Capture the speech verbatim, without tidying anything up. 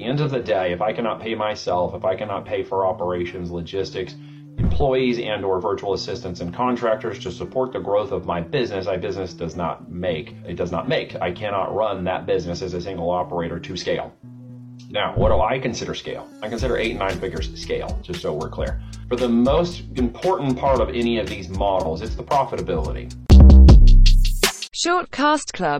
the end of the day, if I cannot pay myself, if I cannot pay for operations, logistics, employees and or virtual assistants and contractors to support the growth of my business, my business does not make, it does not make. I cannot run that business as a single operator to scale. Now, what do I consider scale? I consider eight and nine figures scale, just so we're clear. For the most important part of any of these models, it's the profitability. Shortcast Club.